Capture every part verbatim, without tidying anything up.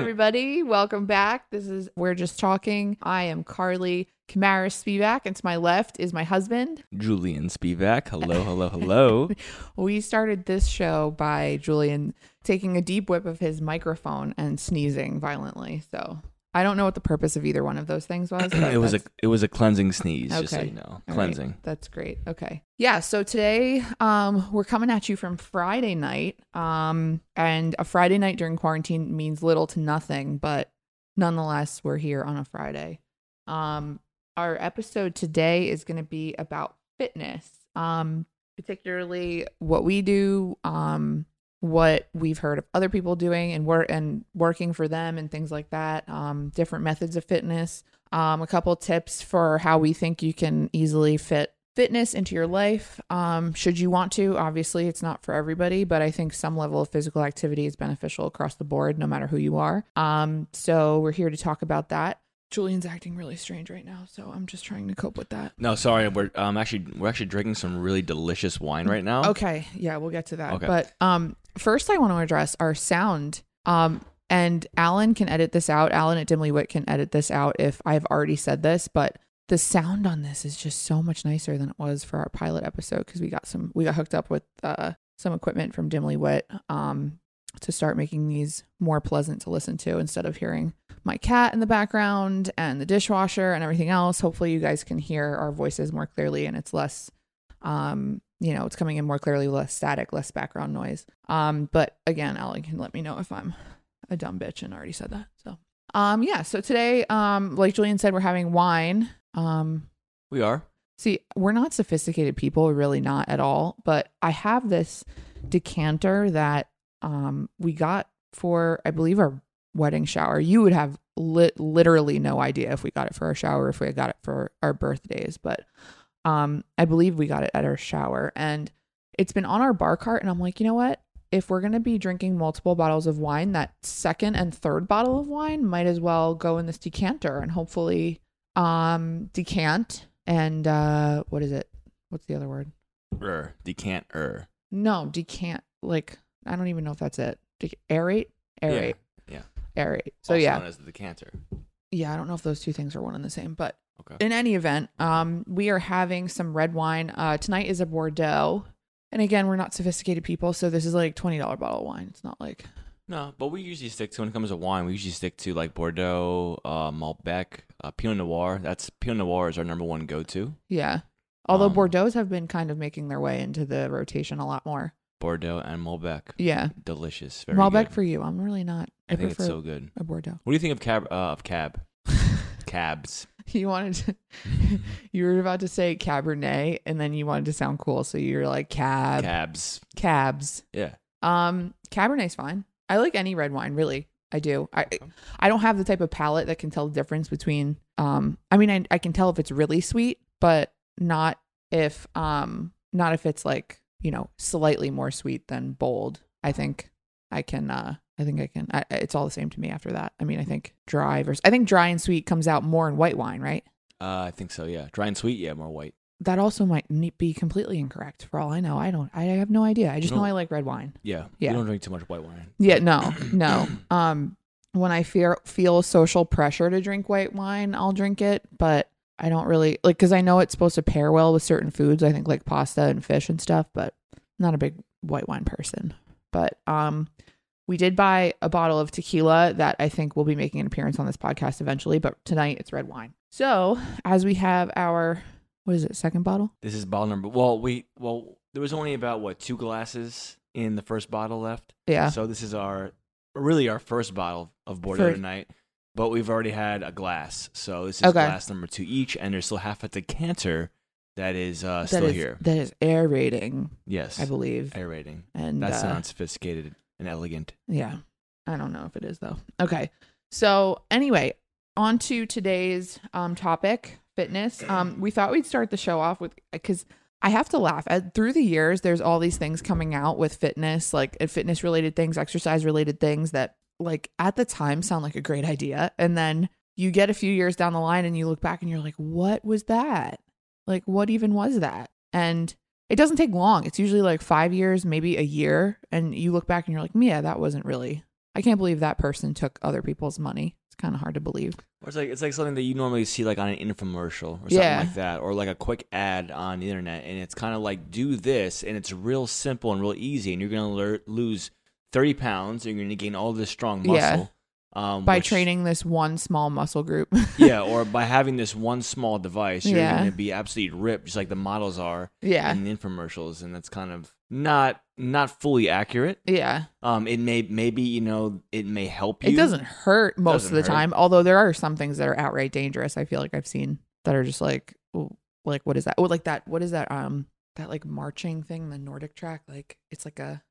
everybody. Welcome back. This is We're Just Talking. I am Carly Kamaris Spivak, and to my left is my husband, Julian Spivak. Hello, hello, hello. We started this show by Julian taking a deep whip of his microphone and sneezing violently. So I don't know what the purpose of either one of those things was. It was a it was a cleansing sneeze, okay. Just so you know. All cleansing. Right. That's great. Okay. Yeah, so today um, we're coming at you from Friday night. Um, and a Friday night during quarantine means little to nothing, but nonetheless, we're here on a Friday. Um, our episode today is going to be about fitness, um, particularly what we do, um, what we've heard of other people doing and work and working for them and things like that. Um, different methods of fitness, um, a couple tips for how we think you can easily fit fitness into your life. Um, should you want to, obviously it's not for everybody, but I think some level of physical activity is beneficial across the board, no matter who you are. Um, so we're here to talk about that. Julian's acting really strange right now, so I'm just trying to cope with that. No, sorry, we're um actually we're actually drinking some really delicious wine right now. Okay, yeah, we'll get to that. Okay. But um, first I want to address our sound. Um, and Alan can edit this out. Alan at Dimly Wit can edit this out if I've already said this, but the sound on this is just so much nicer than it was for our pilot episode because we got some we got hooked up with uh some equipment from Dimly Wit. Um. To start making these more pleasant to listen to instead of hearing my cat in the background and the dishwasher and everything else. Hopefully you guys can hear our voices more clearly and it's less, um, you know, it's coming in more clearly, less static, less background noise. Um, but again, Alan can let me know if I'm a dumb bitch and already said that. So, um, yeah. So today, um, like Julian said, we're having wine. Um, we are. See, we're not sophisticated people. We're really not at all. But I have this decanter that Um, we got for, I believe, our wedding shower. You would have li- literally no idea if we got it for our shower, if we got it for our birthdays, but um, I believe we got it at our shower, and it's been on our bar cart. And I'm like, you know what? If we're going to be drinking multiple bottles of wine, that second and third bottle of wine might as well go in this decanter and hopefully um, decant. And uh, what is it? What's the other word? Er, decant-er. No, decant, like... I don't even know if that's it. De- aerate? Aerate. Yeah. yeah. Aerate. So also yeah. known as the decanter. Yeah. I don't know if those two things are one and the same, but okay. In any event, um, we are having some red wine. Uh, tonight is a Bordeaux. And again, we're not sophisticated people. So this is like a twenty dollars bottle of wine. It's not like. No, but we usually stick to, when it comes to wine, we usually stick to like Bordeaux, uh, Malbec, uh, Pinot Noir. That's Pinot Noir is our number one go-to. Yeah. Although um, Bordeaux's have been kind of making their way into the rotation a lot more. Bordeaux and Malbec. Yeah. Delicious. Very Malbec good. For you. I'm really not. I, I think it's so good. A Bordeaux. What do you think of cab? Uh, of cab. Cabs. You wanted to, you were about to say cabernet and then you wanted to sound cool. So you're like cab. Cabs. Cabs. Yeah. Um, Cabernet's fine. I like any red wine, really. I do. I I don't have the type of palate that can tell the difference between, um, I mean, I, I can tell if it's really sweet, but not if, um, not if it's like, you know, slightly more sweet than bold. I think I can, uh, I think I can, I, it's all the same to me after that. I mean, I think dry versus, I think dry and sweet comes out more in white wine, right? Uh, I think so. Yeah. Dry and sweet. Yeah. More white. That also might be completely incorrect for all I know. I don't, I have no idea. I just know I like red wine. Yeah. Yeah. You don't drink too much white wine. Yeah. No, no. Um, when I fear, feel social pressure to drink white wine, I'll drink it, but I don't really like, cause I know it's supposed to pair well with certain foods. I think like pasta and fish and stuff, but not a big white wine person. But, um, we did buy a bottle of tequila that I think will be making an appearance on this podcast eventually, but tonight it's red wine. So as we have our, what is it? Second bottle? This is bottle number. Well, we, well, there was only about what, two glasses in the first bottle left. Yeah. So this is our, really our first bottle of Bordeaux For- tonight. But we've already had a glass, so this is okay. Glass number two each, and there's still half a decanter that is uh, that still is, here. That is aerating. Yes, I believe aerating, and that uh, sounds sophisticated and elegant. Yeah, I don't know if it is though. Okay, so anyway, on to today's um, topic, fitness. Um, we thought we'd start the show off with because I have to laugh at through the years. There's all these things coming out with fitness, like fitness related things, exercise related things that. Like at the time sound like a great idea. And then you get a few years down the line and you look back and you're like, what was that? Like, what even was that? And it doesn't take long. It's usually like five years, maybe a year. And you look back and you're like, yeah, that wasn't really I can't believe that person took other people's money. It's kind of hard to believe. Or it's like it's like something that you normally see like on an infomercial or something yeah. like that, or like a quick ad on the internet, and it's kind of like do this, and it's real simple and real easy, and you're gonna le- lose thirty pounds, and you're gonna gain all this strong muscle. Yeah. Um, by which, training this one small muscle group. yeah, or by having this one small device, you're yeah. going to be absolutely ripped, just like the models are yeah. in the infomercials, and that's kind of not not fully accurate. Yeah. Um, it may maybe you know it may help you. It doesn't hurt most doesn't of the hurt. time, although there are some things that are outright dangerous. I feel like I've seen that are just like, ooh, like what is that? Oh, like that? What is that? Um, that like marching thing, the Nordic track. Like it's like a.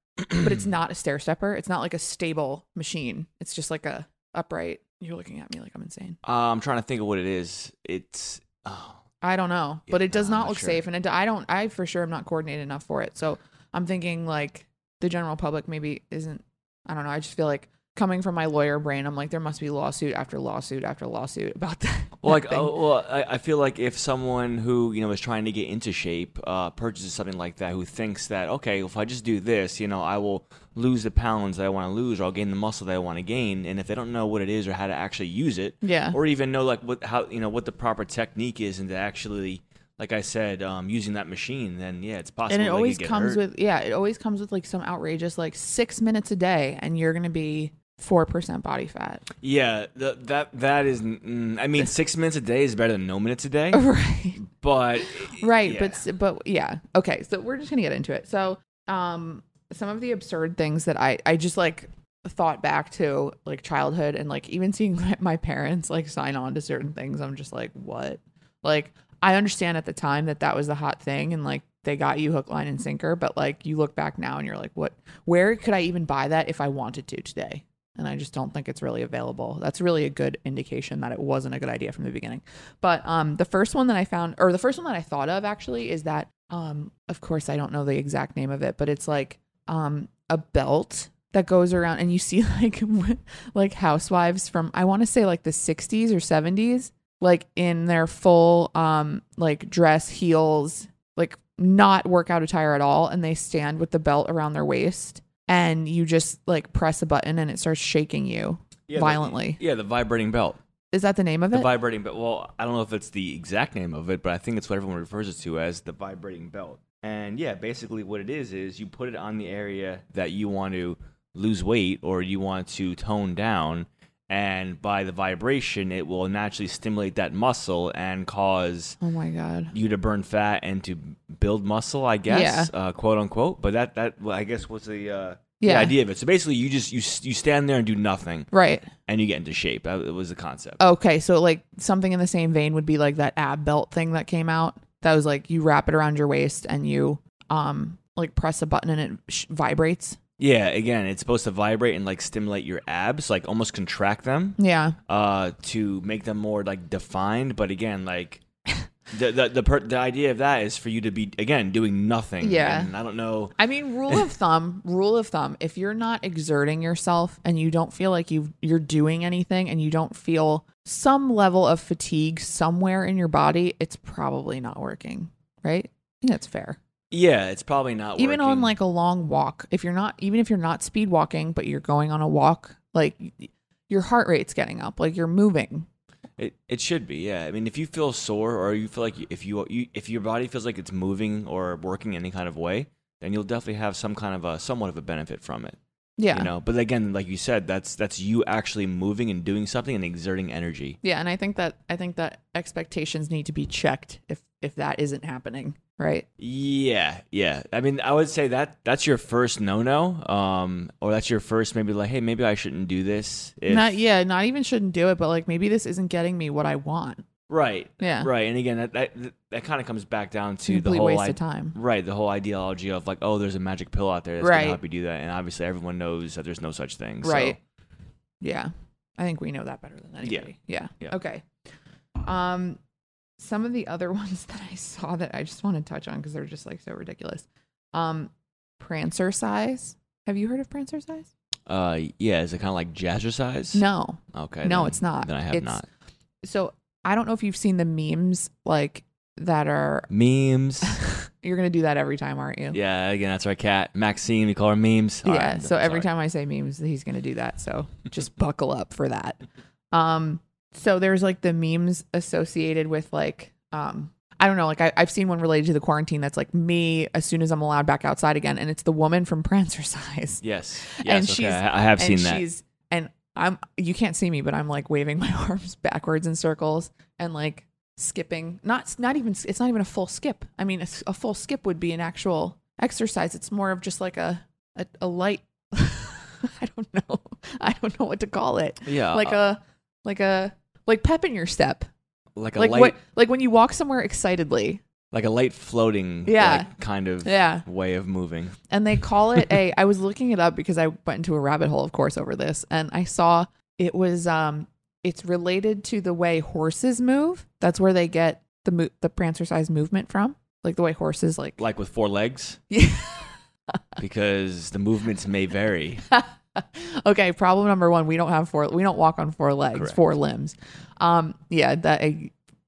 But it's not a stair stepper. It's not like a stable machine. It's just like a upright. You're looking at me like I'm insane. Uh, I'm trying to think of what it is. It's oh. I don't know, yeah, but it does no, not I'm look sure. safe, and it, I don't. I for sure am not coordinated enough for it. So I'm thinking like the general public maybe isn't. I don't know. I just feel like coming from my lawyer brain, I'm like there must be lawsuit after lawsuit after lawsuit about that. Well, like oh, well, I, I feel like if someone who you know is trying to get into shape uh, purchases something like that, who thinks that okay, if I just do this, you know, I will lose the pounds that I want to lose, or I'll gain the muscle that I want to gain, and if they don't know what it is or how to actually use it, yeah, or even know like what how you know what the proper technique is, and to actually, like I said, um, using that machine, then yeah, it's possible. And it always comes with yeah, it always comes with like some outrageous like six minutes a day, and you're gonna be. Four percent body fat. Yeah, th- that that is. Mm, I mean, six minutes a day is better than no minutes a day. Right. But right, yeah. but but yeah. Okay, so we're just gonna get into it. So, um, some of the absurd things that I I just like thought back to like childhood and like even seeing my parents like sign on to certain things. I'm just like, what? Like I understand at the time that that was the hot thing and like they got you hook, line, and sinker. But like you look back now and you're like, what? Where could I even buy that if I wanted to today? And I just don't think it's really available. That's really a good indication that it wasn't a good idea from the beginning. But um, the first one that I found, or the first one that I thought of actually is that, um, of course, I don't know the exact name of it, but it's like um, a belt that goes around and you see like, like housewives from, I want to say like the sixties or seventies, like in their full um, like dress, heels, like not workout attire at all. And they stand with the belt around their waist. And you just like press a button and it starts shaking you yeah, violently. The, yeah, the vibrating belt. Is that the name of it? The vibrating belt. Well, I don't know if it's the exact name of it, but I think it's what everyone refers it to as the vibrating belt. And yeah, basically what it is, is you put it on the area that you want to lose weight or you want to tone down. And by the vibration, it will naturally stimulate that muscle and cause oh my God. you to burn fat and to build muscle, I guess, yeah. uh, quote unquote. But that, that well, I guess, was the, uh, yeah. the idea of it. So basically, you just you you stand there and do nothing. Right. And you get into shape. That was the concept. Okay. So like something in the same vein would be like that ab belt thing that came out. That was like you wrap it around your waist and you um like press a button and it sh- vibrates. Yeah, again, it's supposed to vibrate and like stimulate your abs, like almost contract them. Yeah. Uh, to make them more like defined, but again, like the the the, per- the idea of that is for you to be again doing nothing. Yeah. And I don't know. I mean, rule of thumb, rule of thumb. If you're not exerting yourself and you don't feel like you you're doing anything and you don't feel some level of fatigue somewhere in your body, it's probably not working, right? I think that's fair. Yeah, it's probably not working. Even on like a long walk, if you're not, even if you're not speed walking, but you're going on a walk, like your heart rate's getting up, like you're moving. It it should be, yeah. I mean, if you feel sore or you feel like if you, you if your body feels like it's moving or working any kind of way, then you'll definitely have some kind of a somewhat of a benefit from it. Yeah, you know. But again, like you said, that's that's you actually moving and doing something and exerting energy. Yeah, and I think that I think that expectations need to be checked if if that isn't happening. Right. Yeah. Yeah. I mean, I would say that that's your first no-no, um, or that's your first maybe like, hey, maybe I shouldn't do this. If... Not yeah, not even shouldn't do it, but like maybe this isn't getting me what I want. Right. Yeah. Right. And again, that that, that kind of comes back down to Simply the whole waste I- of time. Right. The whole ideology of like, oh, there's a magic pill out there that's right. going to help you do that, and obviously everyone knows that there's no such thing. Right. So. Yeah. I think we know that better than anybody. Yeah. Yeah. yeah. Okay. Um. Some of the other ones that I saw that I just want to touch on because they're just like so ridiculous. Um, Prancercise. Have you heard of Prancercise? Uh, yeah. Is it kind of like Jazzercise? No. Okay. No, then, it's not. Then I have it's, not. So I don't know if you've seen the memes like that are memes. You're going to do that every time, aren't you? Yeah, again, that's our cat, Maxine. We call her memes. All yeah, right, so every sorry. time I say memes, he's going to do that. So just buckle up for that. Um, so there's like the memes associated with like, um, I don't know, like I, I've seen one related to the quarantine that's like me as soon as I'm allowed back outside again. And it's the woman from Prancercise. Yes. yes and okay. she's, I have seen and that. She's, and I'm, you can't see me, but I'm like waving my arms backwards in circles and like skipping. Not, not even, it's not even a full skip. I mean, a, a full skip would be an actual exercise. It's more of just like a, a, a light, I don't know. I don't know what to call it. Yeah. Like a, like a, like pep in your step. Like a like light, what, like when you walk somewhere excitedly, like a light floating, yeah, like kind of, yeah. way of moving. And they call it a. I was looking it up because I went into a rabbit hole, of course, over this, and I saw it was um, it's related to the way horses move. That's where they get the mo- the Prancercise movement from, like the way horses like like with four legs. Yeah, because the movements may vary. Okay, problem number one, we don't have four we don't walk on four legs. Correct. Four limbs. Um yeah, that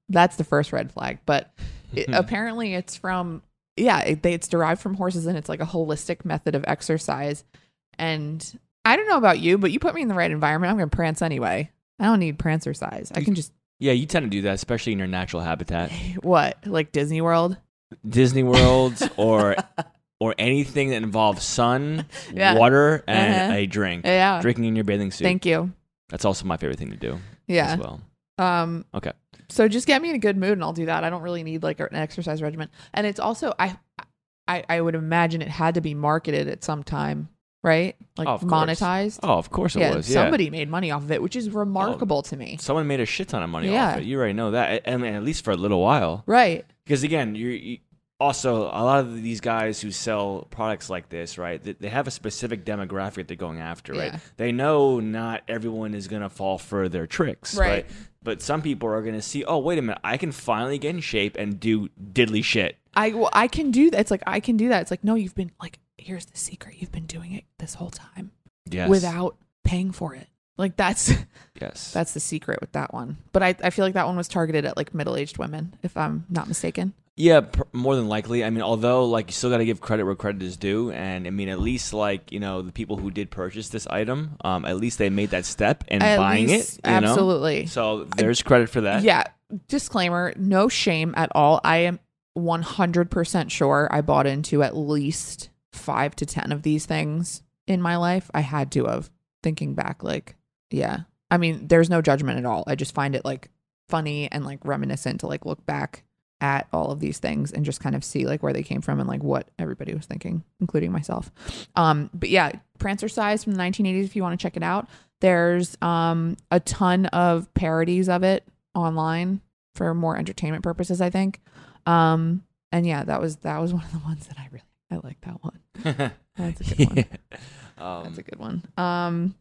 that's the first red flag, but it, apparently it's from yeah it, it's derived from horses, and it's like a holistic method of exercise. And I don't know about you, but you put me in the right environment, I'm gonna prance anyway. I don't need Prancercise. I can just yeah you tend to do that, especially in your natural habitat. What, like Disney World Disney World or or anything that involves sun, yeah. water, and uh-huh. a drink. Yeah. Drinking in your bathing suit. Thank you. That's also my favorite thing to do. Yeah. As well. Um, okay. So just get me in a good mood and I'll do that. I don't really need like an exercise regimen. And it's also, I, I, I would imagine it had to be marketed at some time, right? Like oh, monetized. Oh, of course it yeah, was. Yeah. Somebody made money off of it, which is remarkable oh, to me. Someone made a shit ton of money yeah. off of it. You already know that. I mean, at least for a little while. Right. Because again, you're... You, Also, a lot of these guys who sell products like this, right, they have a specific demographic they're going after, right? Yeah. They know not everyone is going to fall for their tricks, right? right? But some people are going to see, oh, wait a minute, I can finally get in shape and do diddly shit. I, well, I can do that. It's like, I can do that. It's like, no, you've been, like, here's the secret. You've been doing it this whole time yes. without paying for it. Like, that's yes, that's the secret with that one. But I, I feel like that one was targeted at, like, middle-aged women, if I'm not mistaken. Yeah, pr- more than likely. I mean, although, like, you still got to give credit where credit is due. And, I mean, at least, like, you know, the people who did purchase this item, um, at least they made that step in at buying least, it. You absolutely. Know? So there's credit for that. Yeah. Disclaimer, no shame at all. I am one hundred percent sure I bought into at least five to ten of these things in my life. I had to have, thinking back, like, yeah. I mean, there's no judgment at all. I just find it, like, funny and, like, reminiscent to, like, look back at all of these things and just kind of see like where they came from and like what everybody was thinking, including myself. Um, but yeah, Prancercise from the nineteen eighties, if you want to check it out. There's um, a ton of parodies of it online for more entertainment purposes, I think. Um, and yeah, that was that was one of the ones that I really, I like that one. That's a good one. Yeah. Um, That's a good one. Um,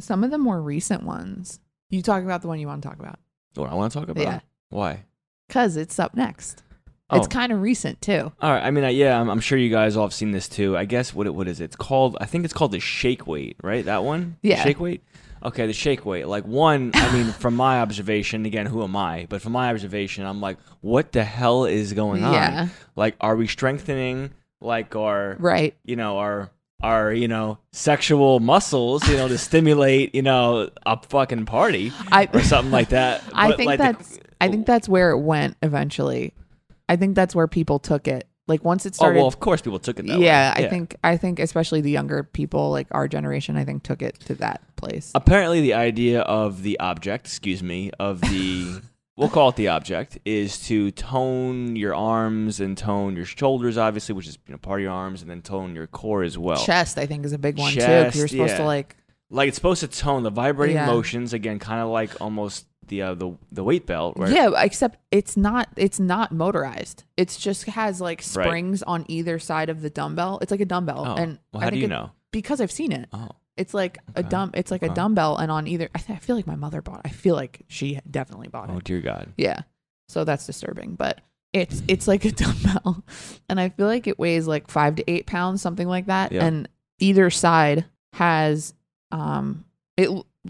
some of the more recent ones, you talk about the one you want to talk about. The one I want to talk about? Yeah. Why? Because it's up next. Oh. It's kind of recent too. All right. I mean, yeah, I'm, I'm sure you guys all have seen this too. I guess what it, what is it? It's called, I think it's called the Shake Weight, right? That one? Yeah. Shake Weight? Okay, the Shake Weight. Like one, I mean, from my observation, again, who am I? But from my observation, I'm like, what the hell is going on? Yeah. Like, are we strengthening like our, right. you know, our... Are you know sexual muscles you know to stimulate you know a fucking party I, or something like that? But I think like that's the, I think that's where it went eventually. I think that's where people took it. Like once it started. Oh well, of course people took it that yeah, way. Yeah, I think I think especially the younger people, like our generation, I think took it to that place. Apparently, the idea of the object, excuse me, of the. We'll call it the object, is to tone your arms and tone your shoulders, obviously, which is you know part of your arms, and then tone your core as well. Chest, I think, is a big one, Chest, too, because you're supposed yeah. to, like... Like, it's supposed to tone the vibrating yeah. motions, again, kind of like almost the, uh, the the weight belt, right? Yeah, except it's not it's not motorized. It just has, like, springs right. on either side of the dumbbell. It's like a dumbbell. Oh. And well, how I think do you it, know? Because I've seen it. Oh. It's like okay. a dumb. It's like okay. a dumbbell, and on either. I, th- I feel like my mother bought. I feel like she definitely bought it. Oh dear God. Yeah. So that's disturbing, but it's it's like a dumbbell, and I feel like it weighs like five to eight pounds, something like that. Yep. And either side has um it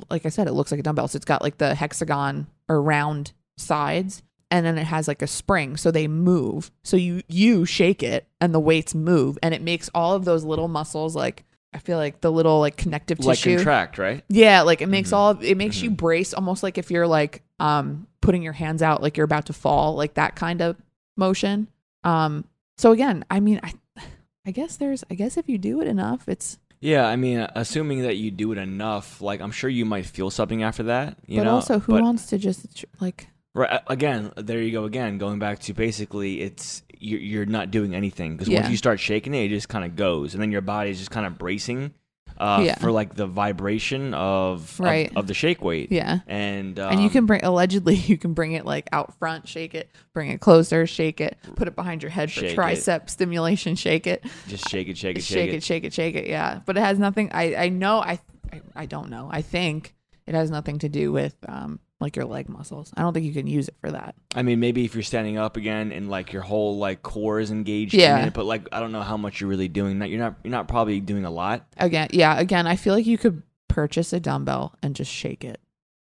like I said, it looks like a dumbbell. So it's got like the hexagon or round sides, and then it has like a spring, so they move. So you you shake it and the weights move, and it makes all of those little muscles, like I feel like the little like connective like tissue, like contract, right? Yeah, like it makes mm-hmm. all of, it makes mm-hmm. you brace, almost like if you're like um putting your hands out like you're about to fall, like that kind of motion. Um, so again, I mean, I I guess there's I guess if you do it enough, it's yeah. I mean, assuming that you do it enough, like I'm sure you might feel something after that. You but know? also, who but, wants to just like right again? There you go again, going back to basically it's. You're not doing anything because yeah. once you start shaking it, it just kind of goes, and then your body is just kind of bracing uh, yeah. for like the vibration of right. of, of the shake weight. Yeah, and um, and you can bring allegedly you can bring it like out front, shake it, bring it closer, shake it, put it behind your head for tricep it. stimulation, shake it, just shake it, shake it, shake, shake it, it, shake it, shake it. Yeah, but it has nothing. I I know I I, I don't know. I think it has nothing to do with. Um, like your leg muscles. I don't think you can use it for that. I mean, maybe if you're standing up again and like your whole like core is engaged yeah. in it, but like I don't know how much you're really doing. That you're not you're not probably doing a lot. Again, yeah, again, I feel like you could purchase a dumbbell and just shake it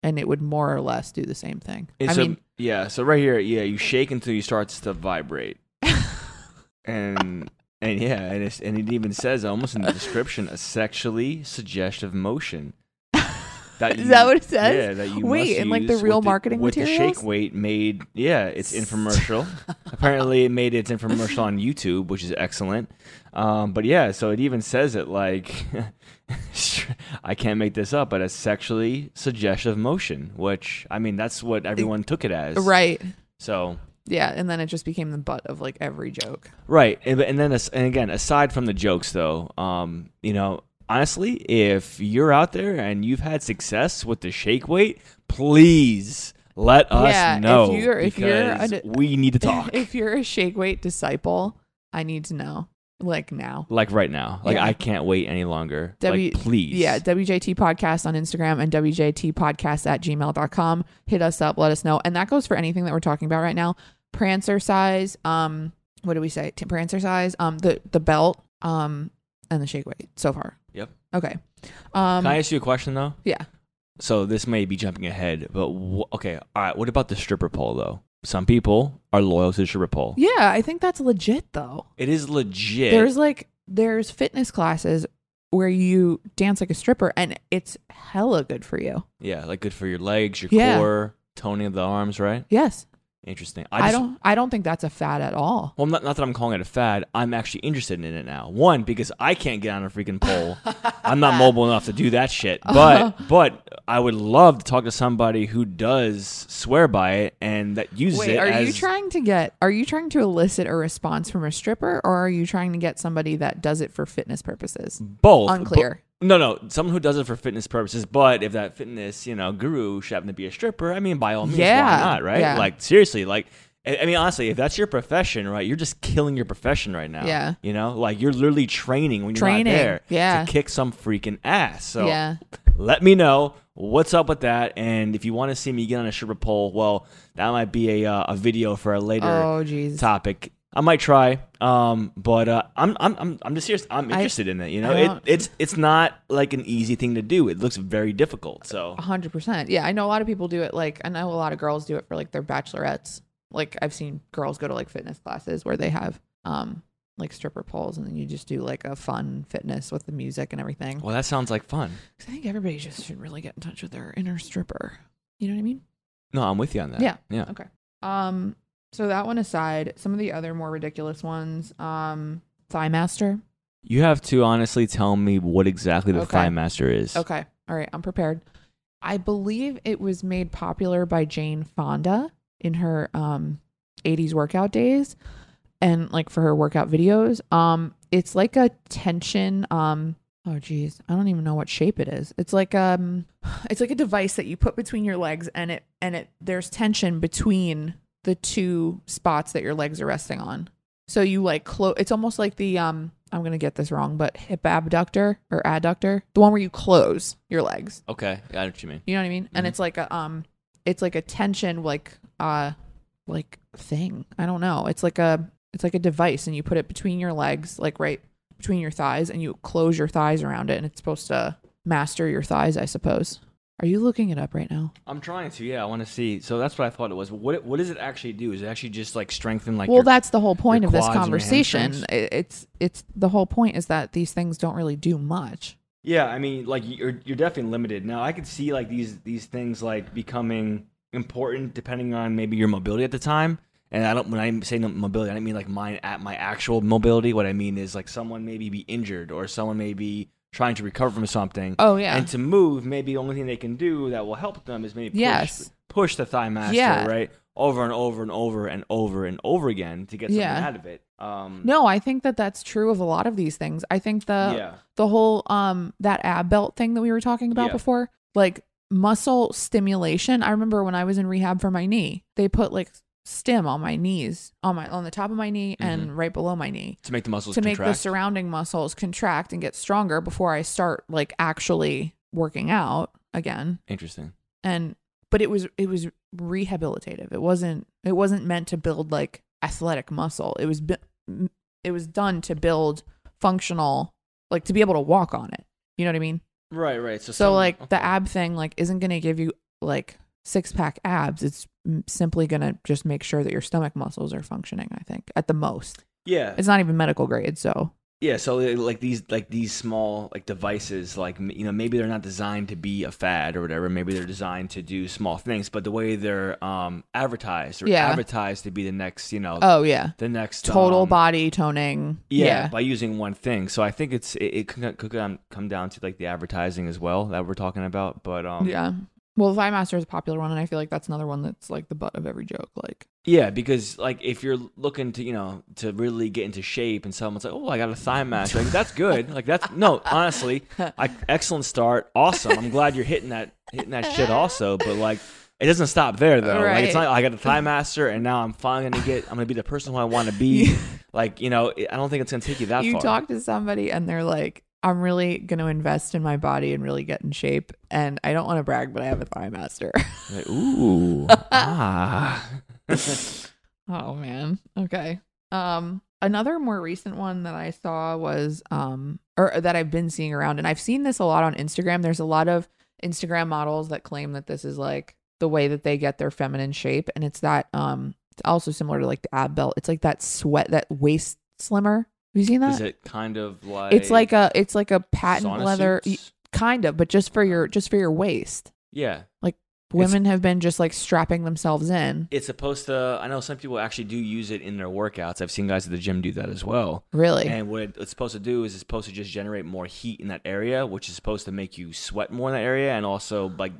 and it would more or less do the same thing. It's I a, mean, yeah, so right here, yeah, you shake until you starts to vibrate. and and yeah, and it's, and it even says almost in the description a sexually suggestive motion. That you, is that what it says? Yeah, that you Wait, and like the real with the, marketing with materials? With the Shake Weight made, yeah, it's infomercial. Apparently, it made its infomercial on YouTube, which is excellent. Um, but yeah, so it even says it like, I can't make this up, but a sexually suggestive motion, which, I mean, that's what everyone took it as. Right. So... yeah, and then it just became the butt of like every joke. Right, and, and then, and again, aside from the jokes though, um, you know, honestly, if you're out there and you've had success with the shake weight, please let us yeah, know if you're, if because you're a, we need to talk. If you're a shake weight disciple, I need to know, like now. Like right now. Like yeah. I can't wait any longer. W- like please. Yeah, W J T Podcast on Instagram and W J T Podcast at gmail dot com. Hit us up, let us know. And that goes for anything that we're talking about right now. Prancercise, um, what do we say? Prancercise, um, the, the belt, um, and the shake weight so far. Yep. Okay. Um, Can I ask you a question though? Yeah. So this may be jumping ahead, but w- okay. All right. What about the stripper pole though? Some people are loyal to the stripper pole. Yeah, I think that's legit though. It is legit. There's like there's fitness classes where you dance like a stripper, and it's hella good for you. Yeah, like good for your legs, your yeah. core, toning of the arms, right? Yes. Interesting. I, just, I don't. I don't think that's a fad at all. Well, not, not that I'm calling it a fad. I'm actually interested in it now. One, because I can't get on a freaking pole. I'm not mobile enough to do that shit. But but I would love to talk to somebody who does swear by it and that uses Wait, it. Are as... you trying to get? Are you trying to elicit a response from a stripper, or are you trying to get somebody that does it for fitness purposes? Both. Unclear. Bo- No, no, someone who does it for fitness purposes, but if that fitness, you know, guru should happen to be a stripper, I mean, by all means, yeah. why not, right? Yeah. Like, seriously, like, I mean, honestly, if that's your profession, right, you're just killing your profession right now. Yeah. You know, like, you're literally training when you're training. not there yeah. to kick some freaking ass. So yeah. let me know what's up with that, and if you want to see me get on a stripper pole, well, that might be a, uh, a video for a later oh, geez. topic. I might try, um, but uh, I'm I'm I'm I'm just serious. I'm interested I, in it. You know, it, it's it's not like an easy thing to do. It looks very difficult. So a hundred percent. Yeah, I know a lot of people do it. Like I know a lot of girls do it for like their bachelorettes. Like I've seen girls go to like fitness classes where they have um like stripper poles, and then you just do like a fun fitness with the music and everything. Well, that sounds like fun. I think everybody just should really get in touch with their inner stripper. You know what I mean? No, I'm with you on that. Yeah. Yeah. Okay. Um. So that one aside, some of the other more ridiculous ones, um, Thighmaster. You have to honestly tell me what exactly the okay. Thighmaster is. Okay. All right. I'm prepared. I believe it was made popular by Jane Fonda in her um, eighties workout days and like for her workout videos. Um, it's like a tension. Um, oh, geez. I don't even know what shape it is. It's like um, it's like a device that you put between your legs and it and it there's tension between the two spots that your legs are resting on. So you like close, it's almost like the, um, I'm going to get this wrong, but hip abductor or adductor, the one where you close your legs. Okay. I know what you mean. You know what I mean? Mm-hmm. And it's like a, um, it's like a tension, like, uh, like thing. I don't know. It's like a, it's like a device and you put it between your legs, like right between your thighs and you close your thighs around it. And it's supposed to master your thighs, I suppose. Are you looking it up right now? I'm trying to, yeah. I want to see. So that's what I thought it was. What What does it actually do? Is it actually just like strengthen like? Well, your, that's the whole point of this conversation. It's it's the whole point is that these things don't really do much. Yeah, I mean, like you're you're definitely limited. Now I could see like these these things like becoming important depending on maybe your mobility at the time. And I don't when I say mobility, I don't mean like mine at my actual mobility. What I mean is like someone maybe be injured or someone may be trying to recover from something. Oh, yeah. And to move, maybe the only thing they can do that will help them is maybe push, yes. push the Thighmaster, yeah. right? Over and over and over and over and over again to get something yeah. out of it. Um, no, I think that that's true of a lot of these things. I think the yeah. the whole, um that ab belt thing that we were talking about yeah. before, like muscle stimulation. I remember when I was in rehab for my knee, they put like stim on my knees, on my on the top of my knee mm-hmm. and right below my knee to make the muscles to contract. make the surrounding muscles contract and get stronger before I start like actually working out again. Interesting. And but it was it was rehabilitative. It wasn't it wasn't meant to build like athletic muscle. It was it was done to build functional, like to be able to walk on it. You know what I mean? Right, right. So so some, like okay. the ab thing like isn't going to give you like six pack abs. It's simply gonna just make sure that your stomach muscles are functioning, I think, at the most. Yeah, it's not even medical grade, so yeah. So like these like these small like devices, like, you know, maybe they're not designed to be a fad or whatever. Maybe they're designed to do small things, but the way they're um advertised or yeah. advertised to be the next, you know, oh yeah, the next total um, body toning, yeah, yeah, by using one thing. So I think it's it, it could, could um, come down to like the advertising as well that we're talking about, but um yeah. Well, the Thighmaster is a popular one, and I feel like that's another one that's like the butt of every joke. Like, yeah, because like if you're looking to, you know, to really get into shape, and someone's like, "Oh, I got a Thighmaster," like, that's good. Like that's no, honestly, I, excellent start, awesome. I'm glad you're hitting that hitting that shit also, but like it doesn't stop there though. Right. Like it's not like I got a Thighmaster, and now I'm finally gonna get. I'm gonna be the person who I want to be. Like, you know, I don't think it's gonna take you that you far. You talk to somebody, and they're like, I'm really going to invest in my body and really get in shape. And I don't want to brag, but I have a Thighmaster. Like, ooh. ah. Oh, man. Okay. Um, another more recent one that I saw was, um, or that I've been seeing around, and I've seen this a lot on Instagram. There's a lot of Instagram models that claim that this is like the way that they get their feminine shape. And it's that, um, it's also similar to like the ab belt. It's like that sweat, that waist slimmer. Have you seen that? Is it kind of like it's like a it's like a patent leather suits? Kind of, but just for your just for your waist. Yeah, like women it's, have been just like strapping themselves in. It's supposed to. I know some people actually do use it in their workouts. I've seen guys at the gym do that as well. Really? And what it, it's supposed to do is it's supposed to just generate more heat in that area, which is supposed to make you sweat more in that area and also like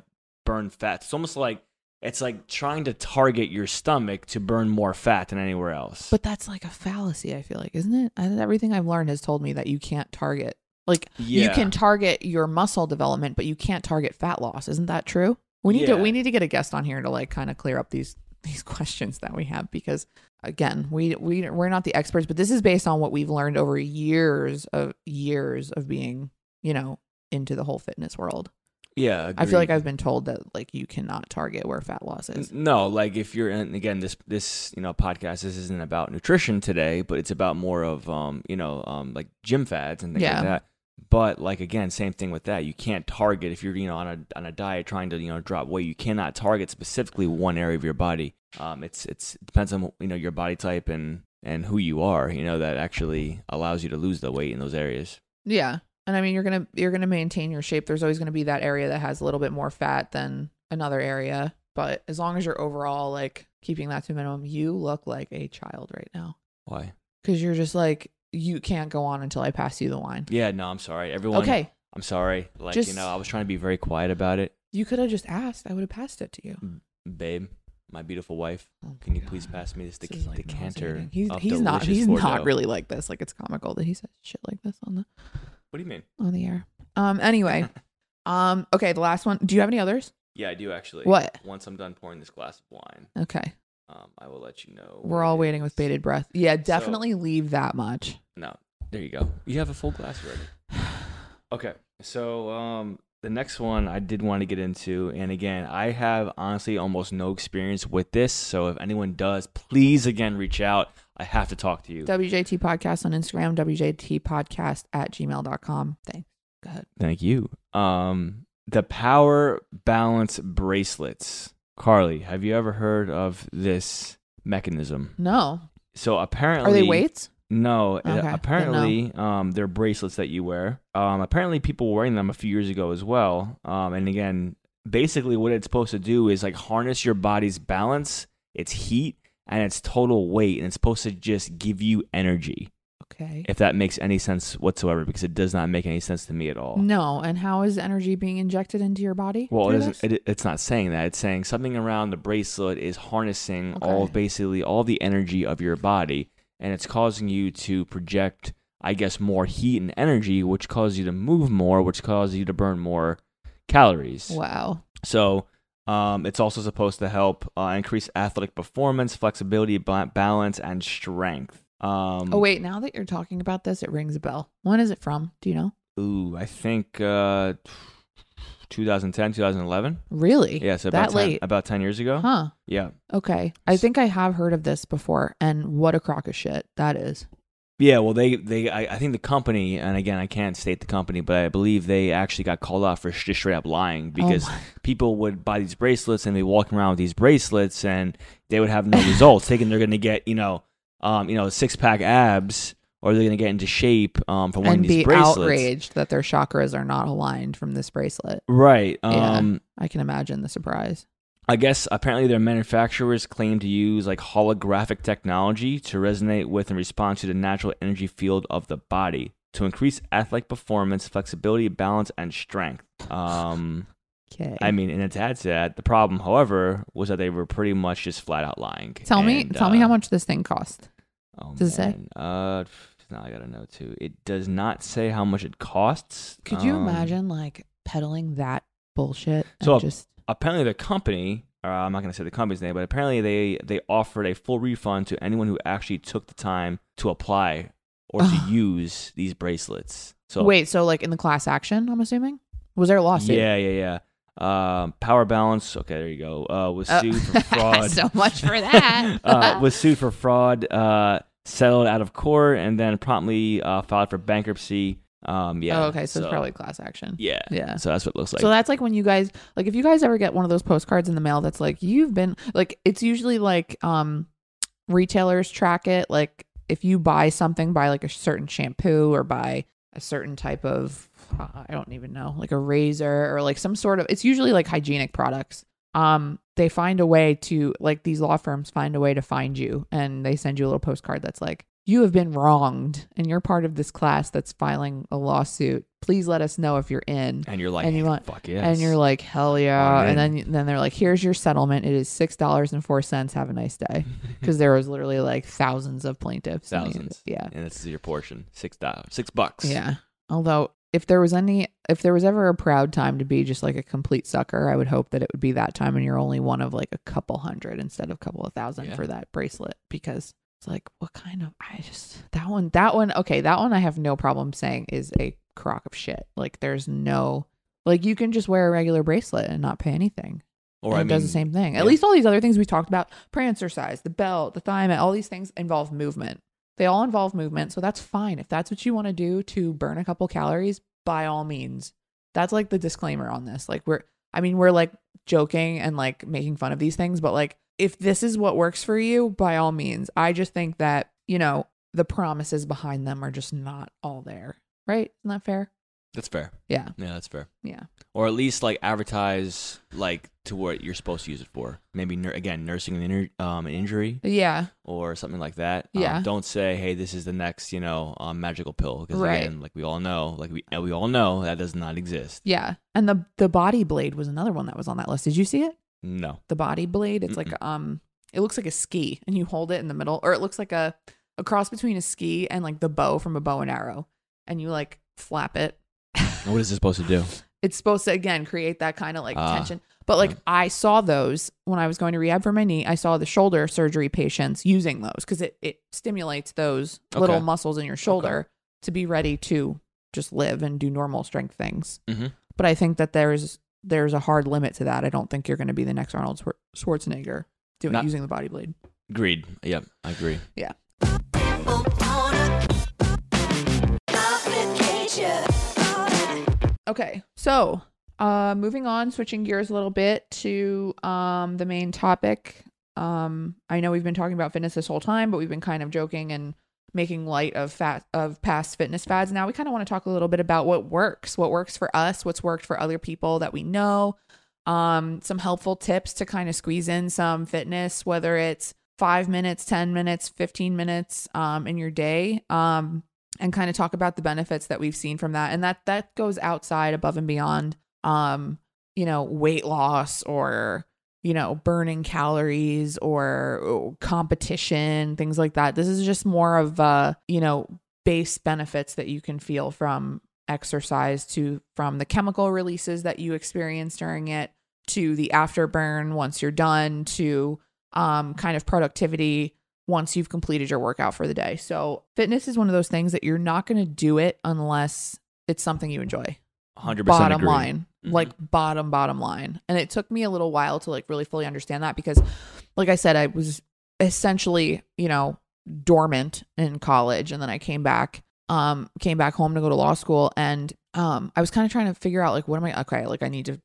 burn fat. It's almost like. It's like trying to target your stomach to burn more fat than anywhere else. But that's like a fallacy, I feel like, isn't it? I, everything I've learned has told me that you can't target. Like, yeah. You can target your muscle development, but you can't target fat loss. Isn't that true? We need yeah. to we need to get a guest on here to like kind of clear up these these questions that we have, because again, we we we're not the experts, but this is based on what we've learned over years of years of being, you know, into the whole fitness world. Yeah, agreed. I feel like I've been told that like you cannot target where fat loss is. No, like if you're in, again, this this you know podcast, this isn't about nutrition today, but it's about more of um you know um like gym fads and things yeah. like that. But like again, same thing with that. You can't target if you're you know on a on a diet trying to you know drop weight. You cannot target specifically one area of your body. Um, it's it's it depends on you know your body type and and who you are. You know that actually allows you to lose the weight in those areas. Yeah. And I mean, you're going to you're going to maintain your shape. There's always going to be that area that has a little bit more fat than another area. But as long as you're overall like keeping that to a minimum, you look like a child right now. Why? Because you're just like, you can't go on until I pass you the wine. Yeah, no, I'm sorry. Everyone. Okay. I'm sorry. Like, just, you know, I was trying to be very quiet about it. You could have just asked. I would have passed it to you. Babe, my beautiful wife, oh can you God. please pass me this, this dec- like decanter? He's, of he's not He's Bordeaux. Not really like this. Like, it's comical that he says shit like this on the... What do you mean? On the air. Um. Anyway. um. Okay. The last one. Do you have any others? Yeah, I do actually. What? Once I'm done pouring this glass of wine. Okay. Um. I will let you know. We're all waiting is. with bated breath. Yeah. Definitely so, leave that much. No. There you go. You have a full glass already. Okay. So um, the next one I did want to get into, and again, I have honestly almost no experience with this. So if anyone does, please again reach out. I have to talk to you. W J T Podcast on Instagram, W J T Podcast at gmail dot com. Thanks. Go ahead. Thank you. Um, the Power Balance bracelets. Carly, have you ever heard of this mechanism? No. So apparently... Are they weights? No. Okay. Apparently, no. Um, they're bracelets that you wear. Um, apparently, people were wearing them a few years ago as well. Um, and again, basically what it's supposed to do is like harness your body's balance, its heat, and its total weight. And it's supposed to just give you energy. Okay. If that makes any sense whatsoever, because it does not make any sense to me at all. No. And how is energy being injected into your body? Well, it isn't, it, it's not saying that. It's saying something around the bracelet is harnessing okay. all basically all the energy of your body, and it's causing you to project, I guess, more heat and energy, which causes you to move more, which causes you to burn more calories. Wow. So um, it's also supposed to help uh, increase athletic performance, flexibility, balance, and strength. Um, oh, wait, now that you're talking about this, it rings a bell. When is it from? Do you know? Ooh, I think uh, twenty ten, twenty eleven. Really? Yes, yeah, so about, that late. About ten years ago. Huh. Yeah. Okay. I think I have heard of this before, and what a crock of shit that is. Yeah, well, they, they I, I think the company, and again, I can't state the company, but I believe they actually got called out for just straight up lying because oh people would buy these bracelets and be walking around with these bracelets, and they would have no results, thinking they're going to get, you know, Um, you know, six pack abs, or they're gonna get into shape um, from wearing and these bracelets. And be outraged that their chakras are not aligned from this bracelet. Right. Um, yeah, I can imagine the surprise. I guess apparently their manufacturers claim to use like holographic technology to resonate with and respond to the natural energy field of the body to increase athletic performance, flexibility, balance, and strength. Um, okay. I mean, and to add to that, the problem, however, was that they were pretty much just flat out lying. Tell and, me, tell uh, me how much this thing cost. Oh, does man. It say? Uh, now I gotta know too. It does not say how much it costs. Could you um, imagine like peddling that bullshit? And so just... apparently the company, uh, I'm not gonna say the company's name, but apparently they they offered a full refund to anyone who actually took the time to apply or to use these bracelets. So wait, so like in the class action, I'm assuming? Was there a lawsuit? Yeah, yeah, yeah. Um, Power Balance. Okay, there you go. Uh, was sued oh. for fraud. So much for that. uh, was sued for fraud. Uh, settled out of court, and then promptly uh, filed for bankruptcy. Um, yeah. Oh, okay. So, so it's probably class action. Yeah. Yeah. So that's what it looks like. So that's like when you guys, like, if you guys ever get one of those postcards in the mail, that's like you've been like, it's usually like um, retailers track it. Like if you buy something, buy like a certain shampoo or buy a certain type of. I don't even know, like a razor or like some sort of, it's usually like hygienic products. Um, they find a way to like these law firms find a way to find you, and they send you a little postcard that's like, you have been wronged and you're part of this class that's filing a lawsuit. Please let us know if you're in. And you're like, and you want, fuck yes. And you're like, hell yeah. And then, then they're like, here's your settlement. It is six dollars and four cents. Have a nice day. Because there was literally like thousands of plaintiffs. Thousands. And, yeah. And this is your portion. Six dollars, six bucks. Yeah. Although If there was any, if there was ever a proud time to be just like a complete sucker, I would hope that it would be that time, and you're only one of like a couple hundred instead of a couple of thousand yeah. for that bracelet, because it's like, what kind of, I just, that one, that one, okay, that one I have no problem saying is a crock of shit. Like there's no, like you can just wear a regular bracelet and not pay anything. Or I mean, it does the same thing. Yeah. At least all these other things we talked about, Prancercise, the belt, the Thighmaster, all these things involve movement. They all involve movement, so that's fine. If that's what you want to do to burn a couple calories, by all means. That's like the disclaimer on this. Like we're, I mean, we're like joking and like making fun of these things, but like if this is what works for you, by all means. I just think that, you know, the promises behind them are just not all there, right? Isn't that fair? That's fair. Yeah. Yeah, that's fair. Yeah. Or at least like advertise like to what you're supposed to use it for. Maybe ner- again, nursing an, in- um, an injury. Yeah. Or something like that. Yeah. Um, don't say, hey, this is the next, you know, um, magical pill. Because right. again, like we all know, like we we all know that does not exist. Yeah. And the the body blade was another one that was on that list. Did you see it? No. The body blade. It's Mm-mm. like um, it looks like a ski, and you hold it in the middle, or it looks like a a cross between a ski and like the bow from a bow and arrow, and you like flap it. What is it supposed to do? It's supposed to, again, create that kind of like uh, tension. But like yeah. I saw those when I was going to rehab for my knee. I saw the shoulder surgery patients using those because it, it stimulates those okay. little muscles in your shoulder okay. to be ready to just live and do normal strength things. Mm-hmm. But I think that there's there's a hard limit to that. I don't think you're going to be the next Arnold Schwarzenegger doing Not- using the body blade. Agreed. Yeah, I agree. Yeah. Okay, so Uh, moving on, switching gears a little bit to um, the main topic. Um, I know we've been talking about fitness this whole time, but we've been kind of joking and making light of fat of past fitness fads. Now we kind of want to talk a little bit about what works, what works for us, what's worked for other people that we know. Um, some helpful tips to kind of squeeze in some fitness, whether it's five minutes, ten minutes, fifteen minutes, um, in your day. Um, and kind of talk about the benefits that we've seen from that. And that, that goes outside, above and beyond, um, you know, weight loss or, you know, burning calories or competition, things like that. This is just more of, uh, you know, base benefits that you can feel from exercise, to from the chemical releases that you experience during it, to the afterburn once you're done, to um, kind of productivity once you've completed your workout for the day. So fitness is one of those things that you're not going to do it unless it's something you enjoy. one hundred percent bottom agree. line. Like bottom, bottom line. And it took me a little while to like really fully understand that, because like I said, I was essentially, you know, dormant in college. And then I came back, um, came back home to go to law school. And, um, I was kind of trying to figure out like, what am I, okay. Like I need to,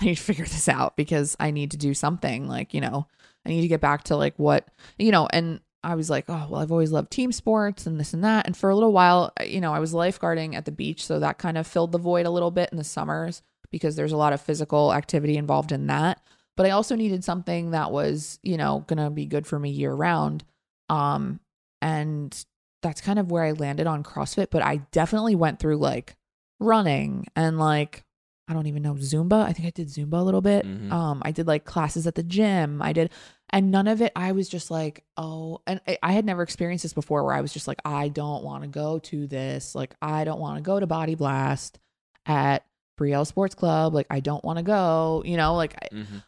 I need to figure this out, because I need to do something, like, you know, I need to get back to like what, you know, and I was like, oh, well, I've always loved team sports and this and that. And for a little while, you know, I was lifeguarding at the beach. So that kind of filled the void a little bit in the summers, because there's a lot of physical activity involved in that. But I also needed something that was, you know, going to be good for me year round. Um, and that's kind of where I landed on CrossFit. But I definitely went through like running and like, I don't even know, Zumba. I think I did Zumba a little bit. Mm-hmm. Um, I did like classes at the gym. I did, and none of it, I was just like, oh, and I, I had never experienced this before, where I was just like, I don't want to go to this. Like, I don't want to go to Body Blast at Brielle Sports Club. Like, I don't want to go, you know, like, mm-hmm.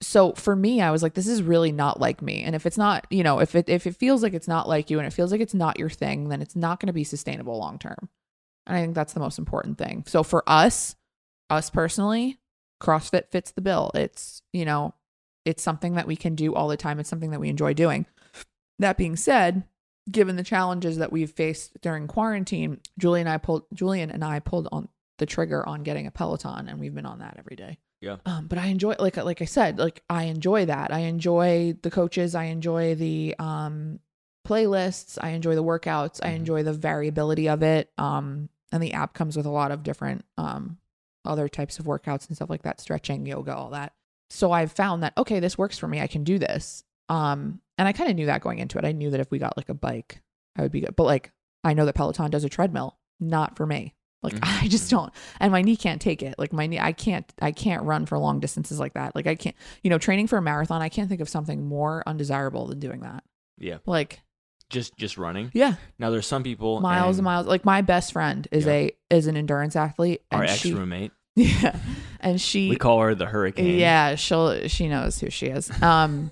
So for me, I was like, this is really not like me. And if it's not, you know, if it, if it feels like it's not like you, and it feels like it's not your thing, then it's not going to be sustainable long-term. And I think that's the most important thing. So for us, us personally, CrossFit fits the bill. It's, you know, it's something that we can do all the time. It's something that we enjoy doing. That being said, given the challenges that we've faced during quarantine, Julian and I pulled, Julian and I pulled on the trigger on getting a Peloton, and we've been on that every day. Yeah. Um, but I enjoy, like, like I said, like I enjoy that. I enjoy the coaches. I enjoy the, um, playlists. I enjoy the workouts. Mm-hmm. I enjoy the variability of it. Um, and the app comes with a lot of different, um, other types of workouts and stuff like that, stretching, yoga, all that. So I've found that, okay, this works for me. I can do this. Um, and I kind of knew that going into it. I knew that if we got like a bike, I would be good. But like, I know that Peloton does a treadmill, not for me. Like, mm-hmm. I just don't, and my knee can't take it. Like my knee, I can't, I can't run for long distances like that. Like I can't, you know, training for a marathon, I can't think of something more undesirable than doing that. Yeah. Like just, just running. Yeah. Now there's some people miles and, and miles. Like my best friend is yeah. a, is an endurance athlete. And our ex she, roommate. Yeah. And she, we call her the hurricane. Yeah. She'll, she knows who she is. Um,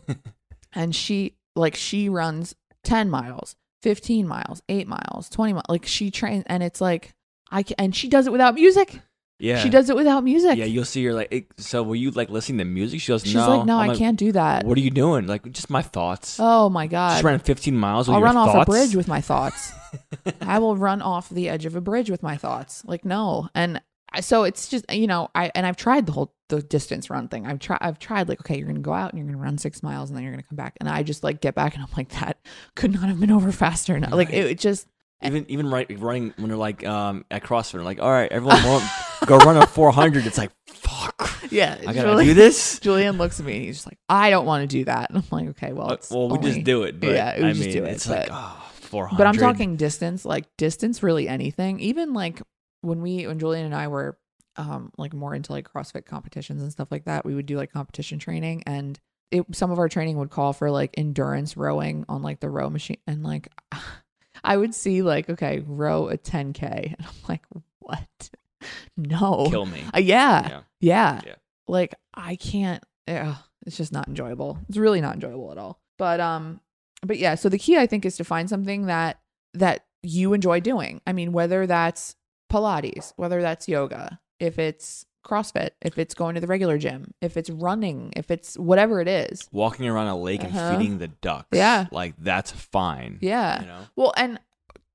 and she, like she runs ten miles, fifteen miles, eight miles, twenty miles. Like she trains, and it's like, I can, and she does it without music. Yeah. She does it without music. Yeah. You'll see her like, so were you like listening to music? She goes, She's no. She's like, no, I'm I can't like, do that. What are you doing? Like, just my thoughts. Oh my God. Just running fifteen miles with I'll your thoughts. I'll run off a bridge with my thoughts. I will run off the edge of a bridge with my thoughts. Like, no. And so it's just, you know, I, and I've tried the whole, the distance run thing. I've tried, I've tried like, okay, you're going to go out and you're going to run six miles and then you're going to come back. And I just like get back and I'm like, that could not have been over faster. Right. Like it, it just. Even even right, running when they're like um, at CrossFit, like, all right, everyone go run a four hundred. It's like, fuck. Yeah. I got to do this. Julian looks at me and he's just like, I don't want to do that. And I'm like, okay, well, it's Well, only, we just do it. But yeah, we I just mean, do it. It's but, like, oh, four hundred. But I'm talking distance, like distance, really anything. Even like when we, when Julian and I were um, like more into like CrossFit competitions and stuff like that, we would do like competition training, and it, some of our training would call for like endurance rowing on like the row machine. And like, I would see like, okay, row a ten K. And I'm like, what? No. Kill me. Uh, yeah, yeah. Yeah. Yeah. Like I can't, ugh, it's just not enjoyable. It's really not enjoyable at all. But, um, but yeah, so the key I think is to find something that, that you enjoy doing. I mean, whether that's Pilates, whether that's yoga, if it's CrossFit, if it's going to the regular gym, if it's running, if it's whatever it is, walking around a lake uh-huh. and feeding the ducks, yeah, like that's fine. Yeah, you know? Well, and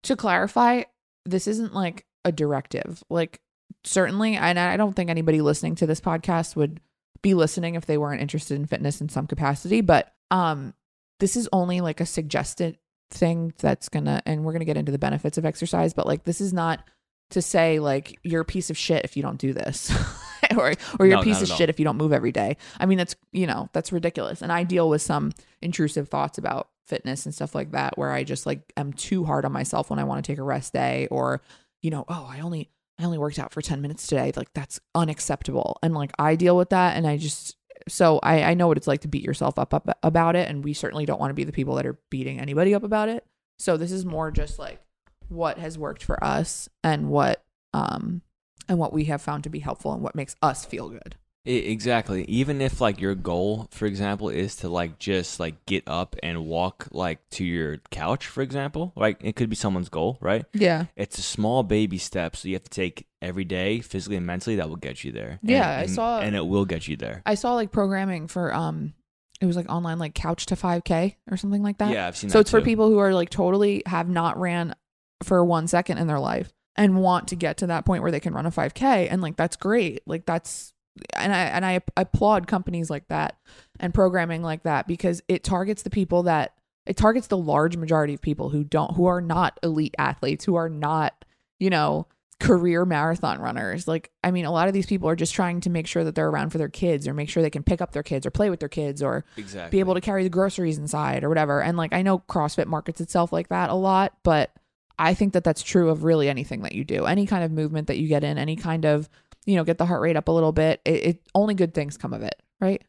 to clarify, this isn't like a directive. Like certainly, and I don't think anybody listening to this podcast would be listening if they weren't interested in fitness in some capacity, but um, this is only like a suggested thing that's gonna, and we're gonna get into the benefits of exercise, but like, this is not to say like you're a piece of shit if you don't do this or, or you're no, a piece of all. shit if you don't move every day. I mean, that's, you know, that's ridiculous. And I deal with some intrusive thoughts about fitness and stuff like that, where I just like, I'm too hard on myself when I want to take a rest day, or, you know, oh, I only, I only worked out for ten minutes today. Like, that's unacceptable. And like, I deal with that. And I just, so I, I know what it's like to beat yourself up, up about it. And we certainly don't want to be the people that are beating anybody up about it. So this is more just like what has worked for us and what, um, and what we have found to be helpful and what makes us feel good. Exactly. Even if like your goal, for example, is to like just like get up and walk like to your couch, for example, like it could be someone's goal, right? Yeah. It's a small baby step. So you have to take every day physically and mentally that will get you there. Yeah. And, and, I saw, and it will get you there. I saw like programming for, um, it was like online, like couch to five K or something like that. Yeah. I've seen that. So it's too. For people who are like totally have not ran for one second in their life and want to get to that point where they can run a five K. And like, that's great. Like that's, And I and I applaud companies like that and programming like that, because it targets the people that it targets the large majority of people who don't who are not elite athletes, who are not, you know, career marathon runners. Like, I mean, a lot of these people are just trying to make sure that they're around for their kids, or make sure they can pick up their kids or play with their kids, or exactly. be able to carry the groceries inside or whatever. And like, I know CrossFit markets itself like that a lot, but I think that that's true of really anything that you do, any kind of movement that you get in, any kind of, you know, get the heart rate up a little bit. It, it only good things come of it, right?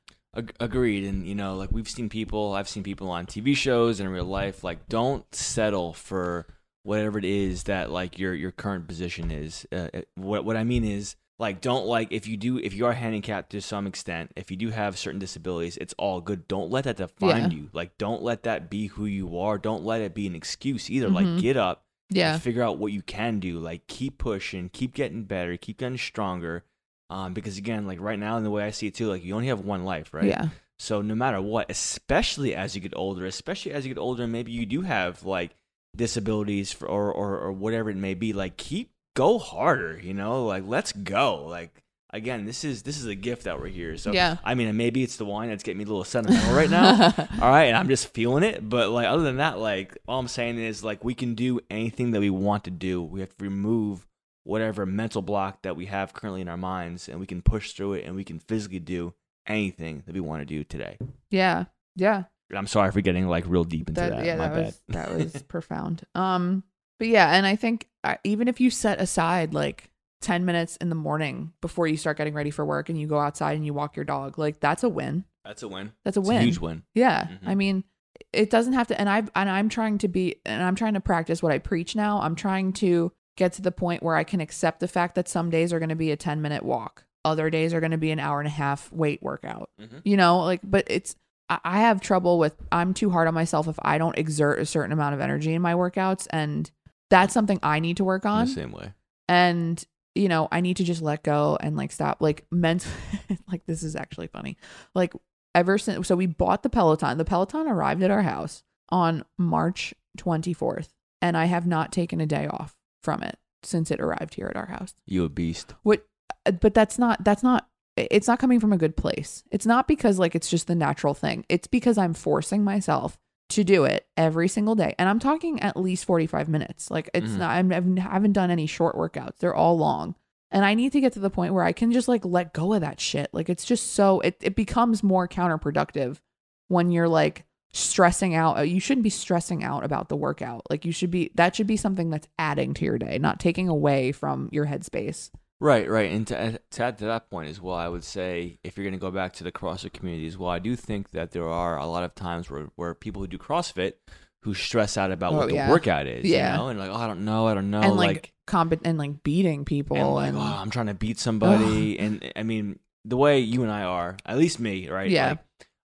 Agreed. And you know, like we've seen people, I've seen people on T V shows and in real life, like don't settle for whatever it is that like your your current position is. Uh, what what I mean is, like, don't like if you do if you are handicapped to some extent, if you do have certain disabilities, it's all good. Don't let that define yeah. you. Like, don't let that be who you are. Don't let it be an excuse either. Mm-hmm. Like, get up. Yeah. Figure out what you can do. Like, keep pushing, keep getting better, keep getting stronger. Um, because again, like right now, in the way I see it too, like you only have one life, right? Yeah. So no matter what, especially as you get older, especially as you get older, maybe you do have like disabilities for, or, or, or whatever it may be, like keep, go harder, you know, like let's go. Like, again, this is this is a gift that we're here. So, yeah. I mean, maybe it's the wine that's getting me a little sentimental right now. All right, and I'm just feeling it. But like, other than that, like all I'm saying is like we can do anything that we want to do. We have to remove whatever mental block that we have currently in our minds, and we can push through it, and we can physically do anything that we want to do today. Yeah, yeah. I'm sorry for getting like real deep into that. that. Yeah, My that bad. was that was profound. Um, but yeah, and I think uh, even if you set aside like ten minutes in the morning before you start getting ready for work and you go outside and you walk your dog, like that's a win. That's a win. That's a win. It's a huge win. Yeah. Mm-hmm. I mean, it doesn't have to, and I've, and I'm trying to be, and I'm trying to practice what I preach now. I'm trying to get to the point where I can accept the fact that some days are going to be a ten minute walk. Other days are going to be an hour and a half weight workout, mm-hmm. you know, like, but it's, I have trouble with, I'm too hard on myself if I don't exert a certain amount of energy in my workouts. And that's something I need to work on. The same way. And you know, I need to just let go and like stop like mental. Like, this is actually funny. Like, ever since, so we bought the Peloton, the Peloton arrived at our house on March twenty-fourth, and I have not taken a day off from it since it arrived here at our house. You a beast. What, but that's not, that's not, it's not coming from a good place. It's not because like, it's just the natural thing. It's because I'm forcing myself to do it every single day. And I'm talking at least forty-five minutes. Like, it's mm-hmm. not, I'm, I haven't done any short workouts. They're all long. And I need to get to the point where I can just like let go of that shit. Like, it's just so, it, it becomes more counterproductive when you're like stressing out. You shouldn't be stressing out about the workout. Like, you should be, that should be something that's adding to your day, not taking away from your headspace. Right, right. And to, to add to that point as well, I would say if you're going to go back to the CrossFit community as well, I do think that there are a lot of times where, where people who do CrossFit who stress out about oh, what yeah. the workout is, yeah. you know, and like, oh, I don't know, I don't know. And like, like comp- and like beating people. And like, and, oh, I'm trying to beat somebody. Ugh. And I mean, the way you and I are, at least me, right? Yeah. Like,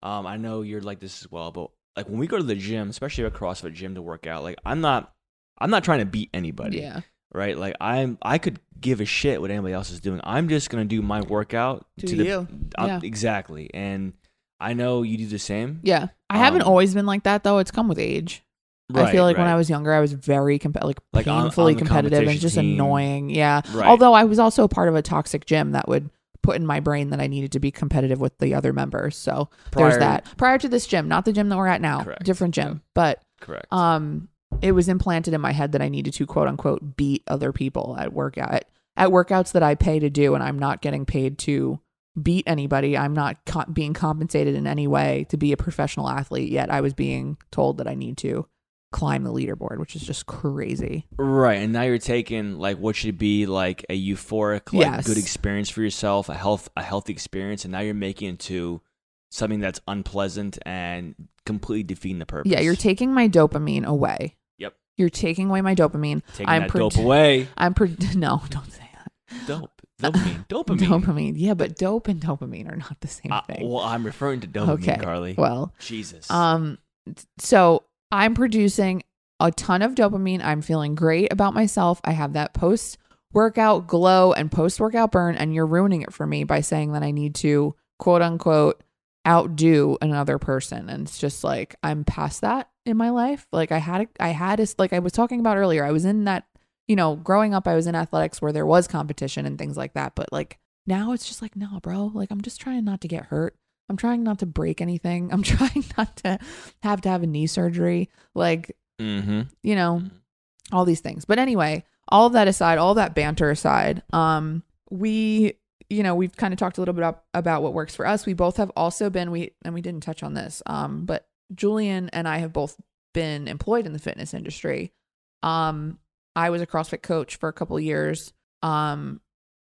um, I know you're like this as well, but like when we go to the gym, especially a CrossFit gym to work out, like I'm not, I'm not trying to beat anybody. Yeah. Right, like I'm, I could give a shit what anybody else is doing. I'm just gonna do my workout do to the, you, yeah. exactly. And I know you do the same. Yeah, I um, haven't always been like that though. It's come with age. Right, I feel like right. when I was younger, I was very comp- like, like painfully on, on competitive and just team. annoying. Yeah. Right. Although I was also part of a toxic gym that would put in my brain that I needed to be competitive with the other members. So prior, there's that. Prior to this gym, not the gym that we're at now, correct. different gym, yeah. but correct. Um, it was implanted in my head that I needed to quote unquote beat other people at workout at, at workouts that I pay to do, and I'm not getting paid to beat anybody. I'm not co- being compensated in any way to be a professional athlete. Yet I was being told that I need to climb the leaderboard, which is just crazy. Right. And now you're taking like what should be like a euphoric, like yes. good experience for yourself, a health, a healthy experience. And now you're making it to something that's unpleasant and completely defeating the purpose. Yeah. You're taking my dopamine away. Yep. You're taking away my dopamine. Taking I'm that pro- dope away. I'm pro- No, don't say that. Dope. Dopamine. Dopamine. Dopamine. Yeah, but dope and dopamine are not the same uh, thing. Well, I'm referring to dopamine, okay. Carly. Well. Jesus. Um. So I'm producing a ton of dopamine. I'm feeling great about myself. I have that post-workout glow and post-workout burn, and you're ruining it for me by saying that I need to, quote unquote, outdo another person. And it's just like, I'm past that in my life. Like I had, a, I had, a, like I was talking about earlier, I was in that, you know, growing up, I was in athletics where there was competition and things like that. But like now it's just like, no, bro, like I'm just trying not to get hurt. I'm trying not to break anything. I'm trying not to have to have a knee surgery. Like, mm-hmm. you know, all these things. But anyway, all of that aside, all that banter aside, um, we, you know, we've kind of talked a little bit up, about what works for us. We both have also been, we, and we didn't touch on this, um, but Julian and I have both been employed in the fitness industry. Um, I was a CrossFit coach for a couple of years, um,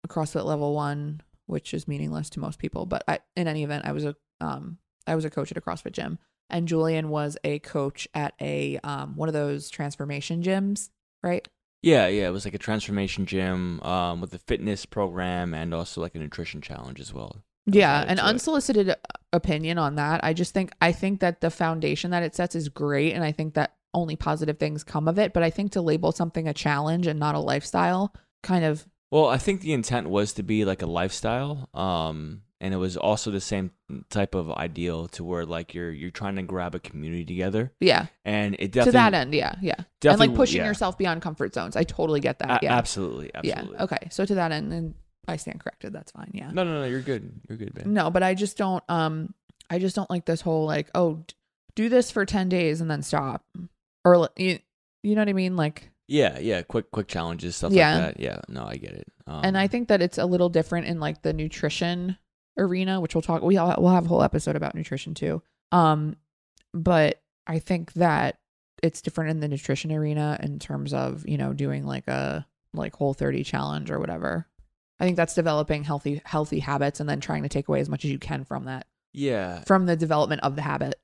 a CrossFit level one, which is meaningless to most people. But I, in any event, I was a um, I was a coach at a CrossFit gym, and Julian was a coach at a um, one of those transformation gyms, right? Yeah, yeah. It was like a transformation gym um, with a fitness program and also like a nutrition challenge as well. Yeah, an unsolicited opinion on that. I just think I think that the foundation that it sets is great, and I think that only positive things come of it. But I think to label something a challenge and not a lifestyle kind of. Well, I think the intent was to be like a lifestyle, um, and it was also the same type of ideal to where like you're you're trying to grab a community together. Yeah, and it definitely to that end, yeah, yeah, definitely, and like pushing yeah. yourself beyond comfort zones. I totally get that. A- yeah, absolutely, absolutely. Yeah, okay. So to that end, and I stand corrected. That's fine. Yeah. No, no, no. You're good. You're good, man. No, but I just don't. Um, I just don't like this whole like, oh, do this for ten days and then stop, or you, you know what I mean, like. Yeah, yeah, quick quick challenges, stuff yeah. like that. Yeah, no, I get it. Um, and I think that it's a little different in like the nutrition arena, which we'll talk, we all, we'll have a whole episode about nutrition too. Um, but I think that it's different in the nutrition arena in terms of, you know, doing like a like Whole thirty challenge or whatever. I think that's developing healthy healthy habits and then trying to take away as much as you can from that. Yeah. From the development of the habit.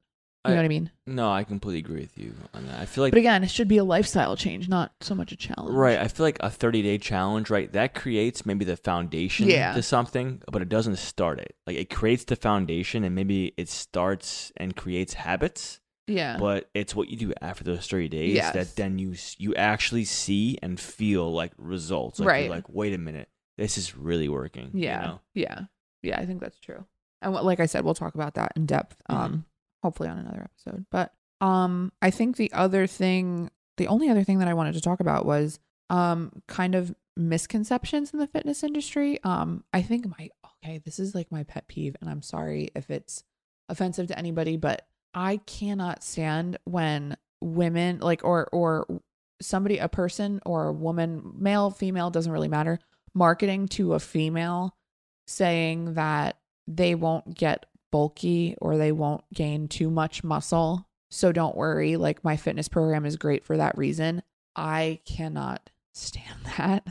You know what I mean? No, I completely agree with you on that. I feel like, but again, it should be a lifestyle change, not so much a challenge. Right. I feel like a thirty-day challenge, right? That creates maybe the foundation yeah. to something, but it doesn't start it. Like it creates the foundation, and maybe it starts and creates habits. Yeah. But it's what you do after those thirty days yes. that then you you actually see and feel like results. Like right. You're like, wait a minute, this is really working. Yeah. You know? Yeah. Yeah. I think that's true. And what, like I said, we'll talk about that in depth. Mm-hmm. Um. Hopefully on another episode. But um, I think the other thing, the only other thing that I wanted to talk about was um, kind of misconceptions in the fitness industry. Um, I think my, okay, this is like my pet peeve, and I'm sorry if it's offensive to anybody, but I cannot stand when women like, or, or somebody, a person or a woman, male, female, doesn't really matter, marketing to a female saying that they won't get bulky or they won't gain too much muscle. So don't worry, like my fitness program is great for that reason. I cannot stand that.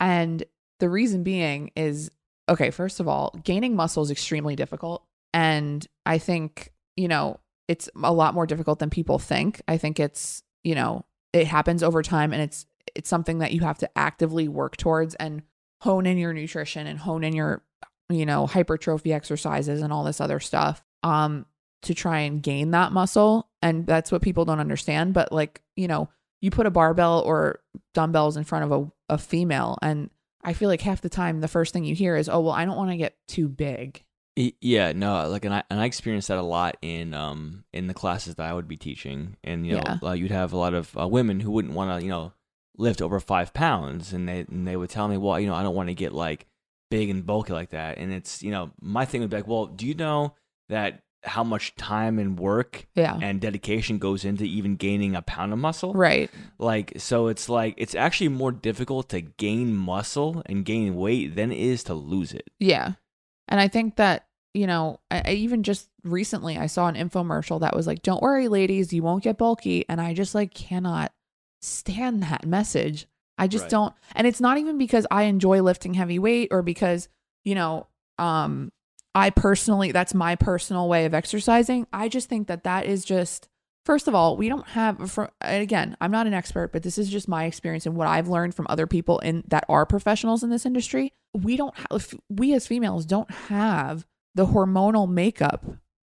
And the reason being is, okay, first of all, gaining muscle is extremely difficult. And I think, you know, it's a lot more difficult than people think. I think it's, you know, it happens over time, and it's it's something that you have to actively work towards and hone in your nutrition and hone in your you know, hypertrophy exercises and all this other stuff, um, to try and gain that muscle. And that's what people don't understand. But like, you know, you put a barbell or dumbbells in front of a, a female, and I feel like half the time, the first thing you hear is, oh, well, I don't want to get too big. Yeah, no, like, and I and I experienced that a lot in um in the classes that I would be teaching, and you know, yeah. uh, you'd have a lot of uh, women who wouldn't want to, you know, lift over five pounds, and they and they would tell me, well, you know, I don't want to get like big and bulky like that, and it's, you know, my thing would be like, well, do you know that how much time and work yeah. and dedication goes into even gaining a pound of muscle, right? Like, so it's like it's actually more difficult to gain muscle and gain weight than it is to lose it. Yeah, and I think that. You know, I, I even just recently I saw an infomercial that was like, don't worry, ladies, you won't get bulky. And I just like cannot stand that message. I just right. don't. And it's not even because I enjoy lifting heavy weight or because, you know, um, I personally, that's my personal way of exercising. I just think that that is just, first of all, we don't have, for, again, I'm not an expert, but this is just my experience and what I've learned from other people in that are professionals in this industry. We don't have, we as females don't have the hormonal makeup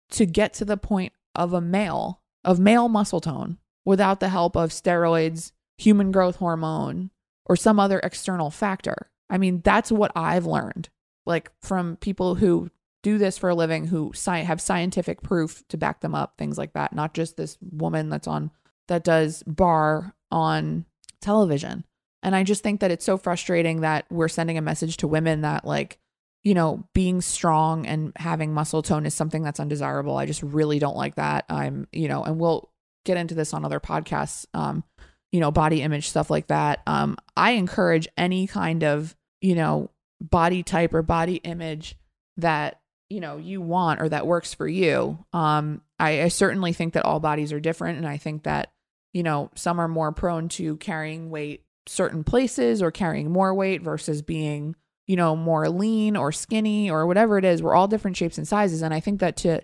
to get to the point of a male, of male muscle tone without the help of steroids, human growth hormone, or some other external factor. I mean, that's what I've learned, like from people who do this for a living, who sci- have scientific proof to back them up, things like that. Not just this woman that's on, that does bar on television. And I just think that it's so frustrating that we're sending a message to women that like, you know, being strong and having muscle tone is something that's undesirable. I just really don't like that. I'm, you know, and we'll get into this on other podcasts, um, you know, body image, stuff like that. Um, I encourage any kind of, you know, body type or body image that, you know, you want or that works for you. Um, I, I certainly think that all bodies are different. And I think that, you know, some are more prone to carrying weight certain places or carrying more weight versus being, you know, more lean or skinny or whatever it is. We're all different shapes and sizes. And I think that to,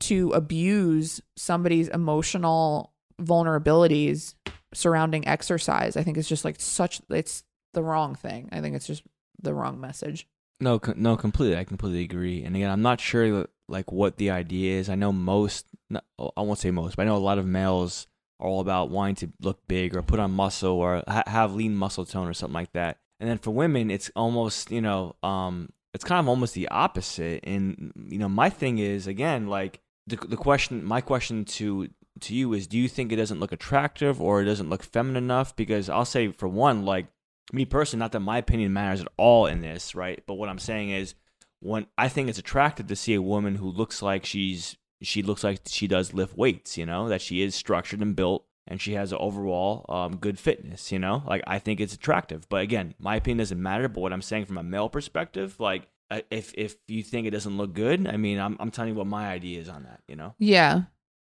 to abuse somebody's emotional vulnerabilities surrounding exercise, I think it's just like such, it's the wrong thing. I think it's just the wrong message. No, no, completely. I completely agree. And again, I'm not sure like what the idea is. I know most, not, I won't say most, but I know a lot of males are all about wanting to look big or put on muscle or ha- have lean muscle tone or something like that. And then for women, it's almost, you know, um, it's kind of almost the opposite. And, you know, my thing is, again, like the the question, my question to to you is, do you think it doesn't look attractive or it doesn't look feminine enough? Because I'll say for one, like me personally, not that my opinion matters at all in this, right? But what I'm saying is when I think it's attractive to see a woman who looks like she's, she looks like she does lift weights, you know, that she is structured and built. And she has an overall um, good fitness, you know? Like, I think it's attractive. But again, my opinion doesn't matter. But what I'm saying from a male perspective, like, if if you think it doesn't look good, I mean, I'm I'm telling you what my idea is on that, you know? Yeah.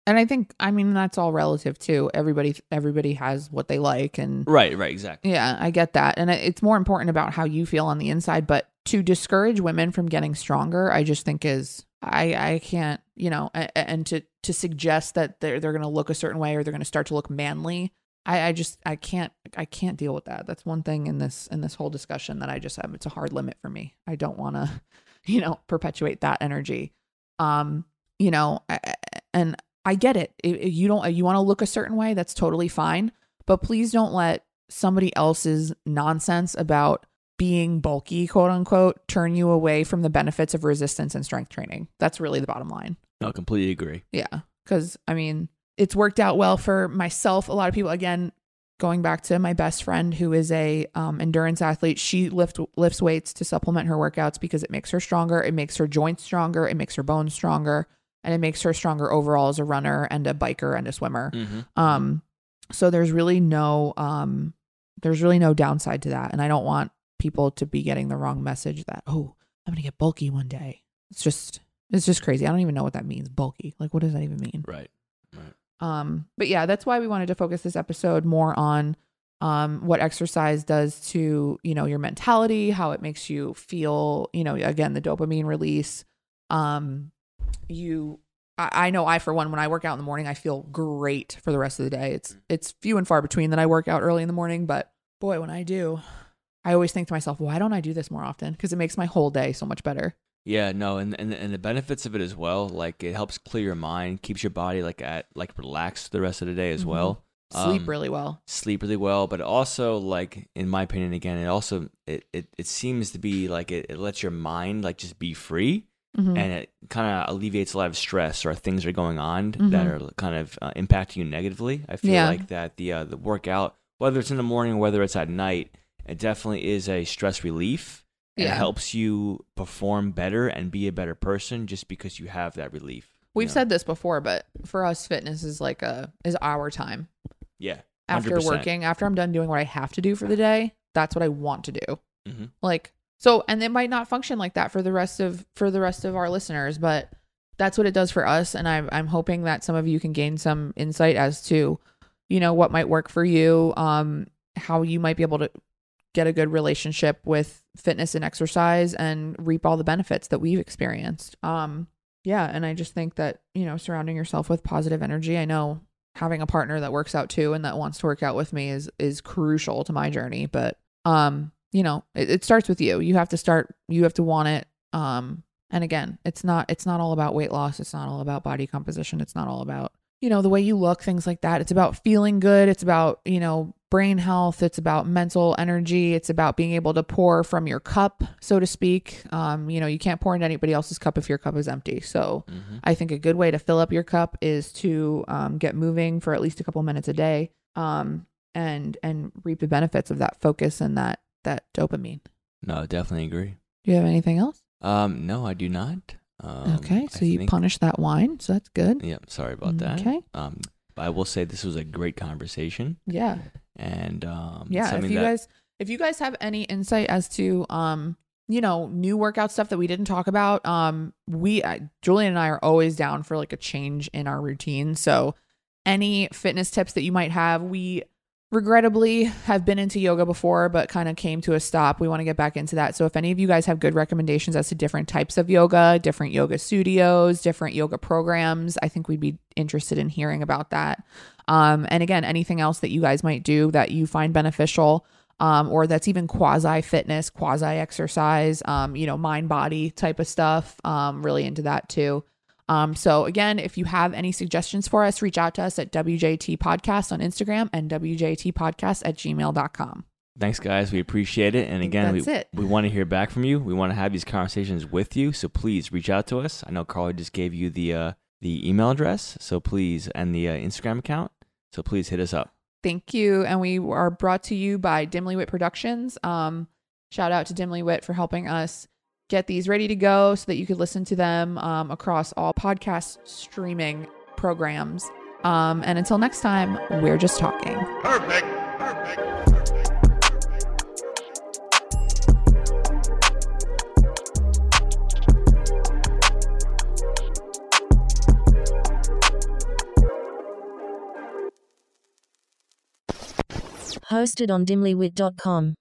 And I think, I mean, that's all relative, too. Everybody everybody has what they like. And Right, right, exactly. Yeah, I get that. And it's more important about how you feel on the inside. But to discourage women from getting stronger, I just think is... I, I can't, you know, and to, to suggest that they're, they're going to look a certain way or they're going to start to look manly. I, I just, I can't, I can't deal with that. That's one thing in this, in this whole discussion that I just have, it's a hard limit for me. I don't want to, you know, perpetuate that energy. Um, you know, I, and I get it. If you don't, if you want to look a certain way, that's totally fine, but please don't let somebody else's nonsense about being bulky, quote unquote, turn you away from the benefits of resistance and strength training. That's really the bottom line. I completely agree. Yeah. Because, I mean, it's worked out well for myself. A lot of people, again, going back to my best friend who is a um, endurance athlete, she lift, lifts weights to supplement her workouts because it makes her stronger. It makes her joints stronger. It makes her bones stronger. And it makes her stronger overall as a runner and a biker and a swimmer. Mm-hmm. Um, so there's really no, um, there's really no downside to that. And I don't want people to be getting the wrong message that, oh, I'm gonna get bulky one day. It's just it's just crazy. I don't even know what that means, bulky. Like, what does that even mean? Right. Right. Um, but yeah, that's why we wanted to focus this episode more on um what exercise does to, you know, your mentality, how it makes you feel, you know, again, the dopamine release. Um you I, I know I for one, when I work out in the morning, I feel great for the rest of the day. It's it's few and far between that I work out early in the morning, but boy, when I do, I always think to myself, why don't I do this more often? Because it makes my whole day so much better. Yeah, no, and, and and the benefits of it as well, like it helps clear your mind, keeps your body like at like relaxed the rest of the day as mm-hmm. well. Sleep um, really well. Sleep really well, but also like in my opinion, again, it also it it, it seems to be like it, it lets your mind like just be free, Mm-hmm. And it kind of alleviates a lot of stress or things that are going on mm-hmm. that are kind of uh, impacting you negatively. I feel yeah. like that the uh, the workout, whether it's in the morning or whether it's at night, it definitely is a stress relief. Yeah. It helps you perform better and be a better person just because you have that relief. We've you know? said this before, but for us, fitness is like a is our time. Yeah. one hundred percent. After working, after I'm done doing what I have to do for the day, that's what I want to do. Mm-hmm. Like. So, and it might not function like that for the rest of, for the rest of our listeners, but that's what it does for us. And I'm, I'm hoping that some of you can gain some insight as to, you know, what might work for you, um, how you might be able to get a good relationship with fitness and exercise and reap all the benefits that we've experienced. Um, yeah. And I just think that, you know, surrounding yourself with positive energy. I know having a partner that works out too and that wants to work out with me is, is crucial to my journey, but, um, you know, it, it starts with you. You have to start, you have to want it. Um, and again, it's not, it's not all about weight loss. It's not all about body composition. It's not all about, you know, the way you look, things like that. It's about feeling good. It's about, you know, brain health. It's about mental energy. It's about being able to pour from your cup, so to speak. Um, you know, you can't pour into anybody else's cup if your cup is empty. So mm-hmm. I think a good way to fill up your cup is to, um, get moving for at least a couple minutes a day, um, and, and reap the benefits of that focus and that, that dopamine. No, definitely agree. Do you have anything else? Um, no, I do not. Um, okay, so I you think... punished that wine, so that's good. Yeah, sorry about that. Okay. Um, I will say this was a great conversation. Yeah. And um, yeah, if you that... guys, if you guys have any insight as to um, you know, new workout stuff that we didn't talk about, um, we uh, Julian and I are always down for like a change in our routine. So any fitness tips that you might have, we. Regrettably have been into yoga before, but kind of came to a stop. We want to get back into that. So if any of you guys have good recommendations as to different types of yoga, different yoga studios, different yoga programs, I think we'd be interested in hearing about that. Um, and again, anything else that you guys might do that you find beneficial, um, or that's even quasi fitness, quasi exercise, um, you know, mind body type of stuff. Um, really into that too. Um, so again, if you have any suggestions for us, reach out to us at W J T Podcast on Instagram and W J T Podcast at gmail dot com. Thanks guys. We appreciate it. And again, we, we want to hear back from you. We want to have these conversations with you. So please reach out to us. I know Carly just gave you the, uh, the email address. So please, and the uh, Instagram account. So please hit us up. Thank you. And we are brought to you by Dimly Wit Productions. Um, shout out to Dimly Wit for helping us get these ready to go so that you could listen to them um, across all podcast streaming programs. Um, and until next time, we're just talking. Perfect. Perfect. Perfect. Hosted on dimly wit dot com.